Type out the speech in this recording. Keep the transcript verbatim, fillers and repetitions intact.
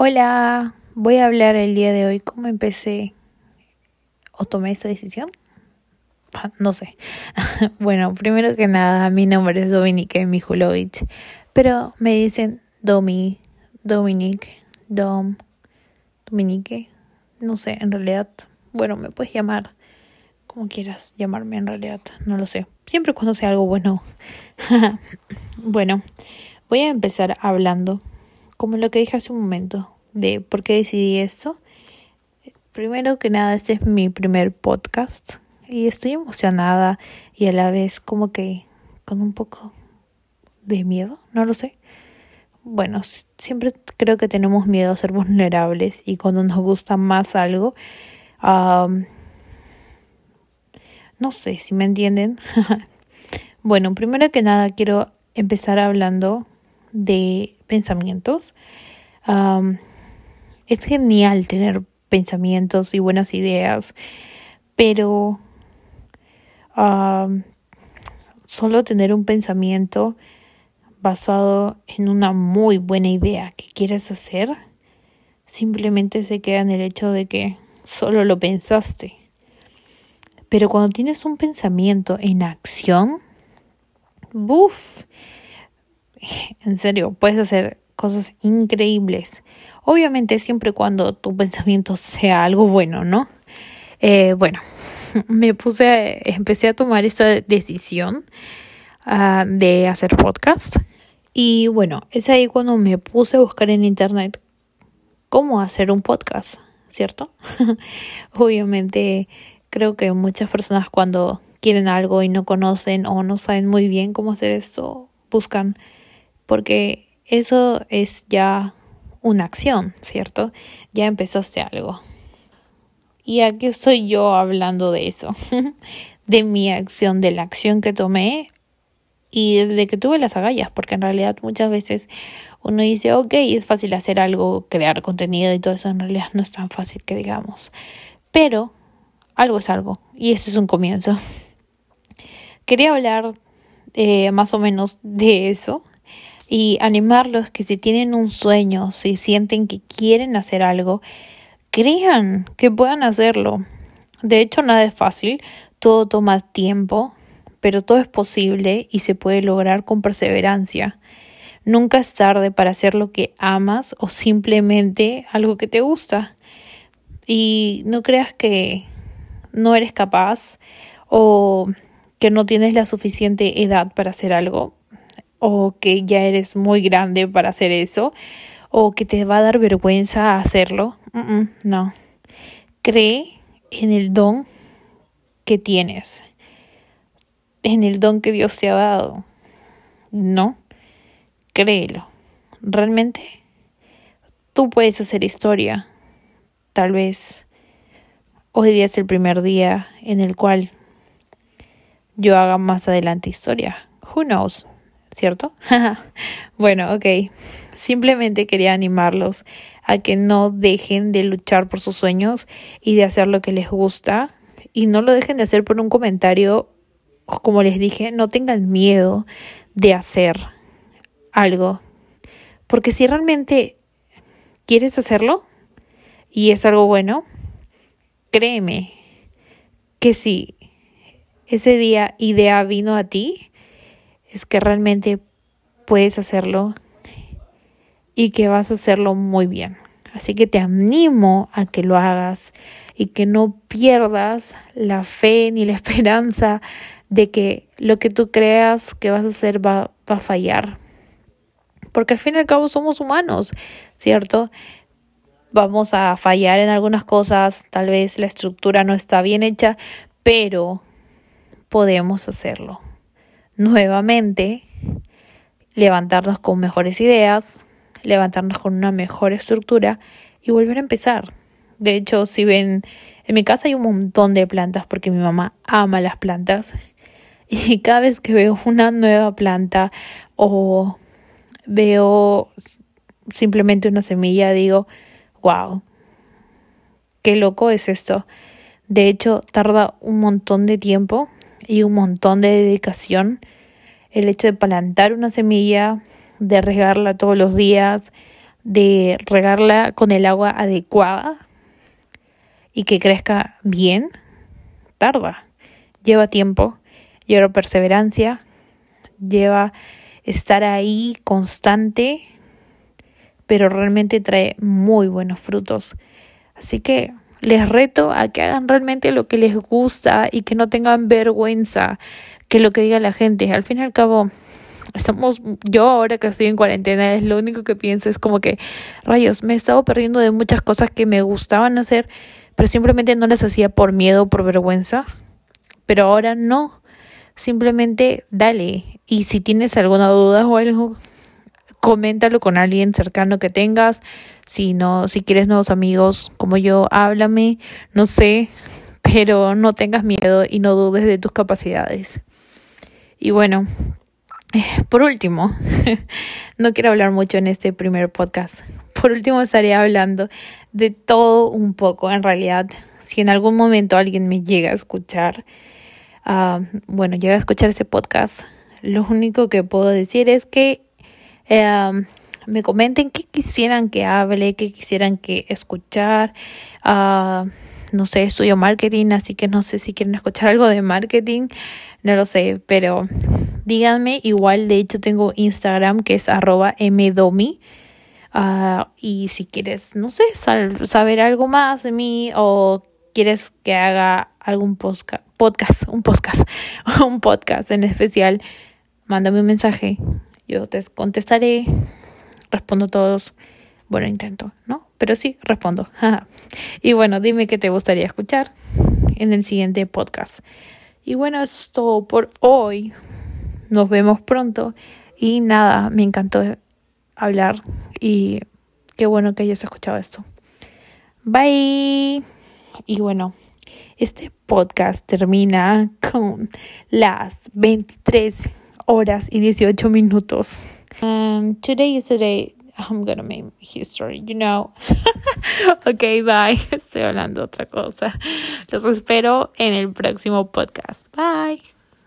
Hola, voy a hablar el día de hoy cómo empecé o tomé esa decisión. No sé. Bueno, primero que nada, mi nombre es Dominique Michulovic, pero me dicen Domi, Dominique, Dom, Dominique, no sé, en realidad. Bueno, me puedes llamar como quieras llamarme en realidad, no lo sé. Siempre cuando sea algo bueno. Bueno, voy a empezar hablando como lo que dije hace un momento, de por qué decidí esto. Primero que nada, este es mi primer podcast y estoy emocionada y a la vez como que con un poco de miedo, no lo sé. Bueno, siempre creo que tenemos miedo a ser vulnerables y cuando nos gusta más algo, um, no sé si me entienden. Bueno, primero que nada quiero empezar hablando de pensamientos. Um, es genial tener pensamientos y buenas ideas, pero um, solo tener un pensamiento basado en una muy buena idea que quieres hacer simplemente se queda en el hecho de que solo lo pensaste. Pero cuando tienes un pensamiento en acción, ¡buf! En serio, puedes hacer cosas increíbles. Obviamente siempre cuando tu pensamiento sea algo bueno, ¿no? Eh, bueno, me puse, a, empecé a tomar esta decisión uh, de hacer podcast. Y bueno, es ahí cuando me puse a buscar en internet cómo hacer un podcast, ¿cierto? Obviamente creo que muchas personas cuando quieren algo y no conocen o no saben muy bien cómo hacer esto, buscan, porque eso es ya una acción, ¿cierto? Ya empezaste algo. Y aquí estoy yo hablando de eso, de mi acción, de la acción que tomé y de que tuve las agallas, porque en realidad muchas veces uno dice, ok, es fácil hacer algo, crear contenido y todo eso, en realidad no es tan fácil que digamos. Pero algo es algo y eso es un comienzo. Quería hablar eh, más o menos de eso. Y animarlos que si tienen un sueño, si sienten que quieren hacer algo, crean que puedan hacerlo. De hecho, nada es fácil, todo toma tiempo, pero todo es posible y se puede lograr con perseverancia. Nunca es tarde para hacer lo que amas o simplemente algo que te gusta. Y no creas que no eres capaz o que no tienes la suficiente edad para hacer algo, o que ya eres muy grande para hacer eso, o que te va a dar vergüenza hacerlo. Mm-mm, no. Cree en el don que tienes, en el don que Dios te ha dado. No, créelo. Realmente tú puedes hacer historia. Tal vez hoy día es el primer día en el cual yo haga más adelante historia. Who knows? ¿Cierto? Bueno, ok. Simplemente quería animarlos a que no dejen de luchar por sus sueños y de hacer lo que les gusta. Y no lo dejen de hacer por un comentario. Como les dije, no tengan miedo de hacer algo. Porque si realmente quieres hacerlo y es algo bueno, créeme que si ese día idea vino a ti, es que realmente puedes hacerlo y que vas a hacerlo muy bien. Así que te animo a que lo hagas y que no pierdas la fe ni la esperanza de que lo que tú creas que vas a hacer va, va a fallar. Porque al fin y al cabo somos humanos, ¿cierto? Vamos a fallar en algunas cosas, tal vez la estructura no está bien hecha, pero podemos hacerlo. Nuevamente, levantarnos con mejores ideas, levantarnos con una mejor estructura y volver a empezar. De hecho, si ven, en mi casa hay un montón de plantas porque mi mamá ama las plantas. Y cada vez que veo una nueva planta o veo simplemente una semilla, digo, wow, qué loco es esto. De hecho, tarda un montón de tiempo y un montón de dedicación el hecho de plantar una semilla, de regarla todos los días, de regarla con el agua adecuada y que crezca bien, tarda, lleva tiempo, lleva perseverancia, lleva estar ahí constante, pero realmente trae muy buenos frutos. Así que les reto a que hagan realmente lo que les gusta y que no tengan vergüenza que lo que diga la gente. Al fin y al cabo, estamos, yo ahora que estoy en cuarentena, es lo único que pienso es como que, rayos, me he estado perdiendo de muchas cosas que me gustaban hacer, pero simplemente no las hacía por miedo, por vergüenza. Pero ahora no, simplemente dale. Y si tienes alguna duda o algo, coméntalo con alguien cercano que tengas. Si no, si quieres nuevos amigos como yo, háblame, no sé, pero no tengas miedo y no dudes de tus capacidades. Y bueno, por último, no quiero hablar mucho en este primer podcast. Por último estaré hablando de todo un poco, en realidad. Si en algún momento alguien me llega a escuchar, uh, bueno, llega a escuchar ese podcast, lo único que puedo decir es que Um, me comenten qué quisieran que hable, qué quisieran que escuchar. Uh, no sé, estudio marketing, así que no sé si quieren escuchar algo de marketing, no lo sé, pero díganme. Igual, de hecho, tengo Instagram que es arroba mdomi. Uh, y si quieres, no sé, sal- saber algo más de mí o quieres que haga algún posca- podcast, un podcast, un podcast en especial, mándame un mensaje. Yo te contestaré, respondo a todos. Bueno, intento, ¿no? Pero sí, respondo. Y bueno, dime qué te gustaría escuchar en el siguiente podcast. Y bueno, eso es todo por hoy. Nos vemos pronto. Y nada, me encantó hablar. Y qué bueno que hayas escuchado esto. Bye. Y bueno, este podcast termina con las veintitrés horas y dieciocho minutos. Um, today is the day I'm gonna make history, you know. Okay, bye. Estoy hablando otra cosa. Los espero en el próximo podcast. Bye.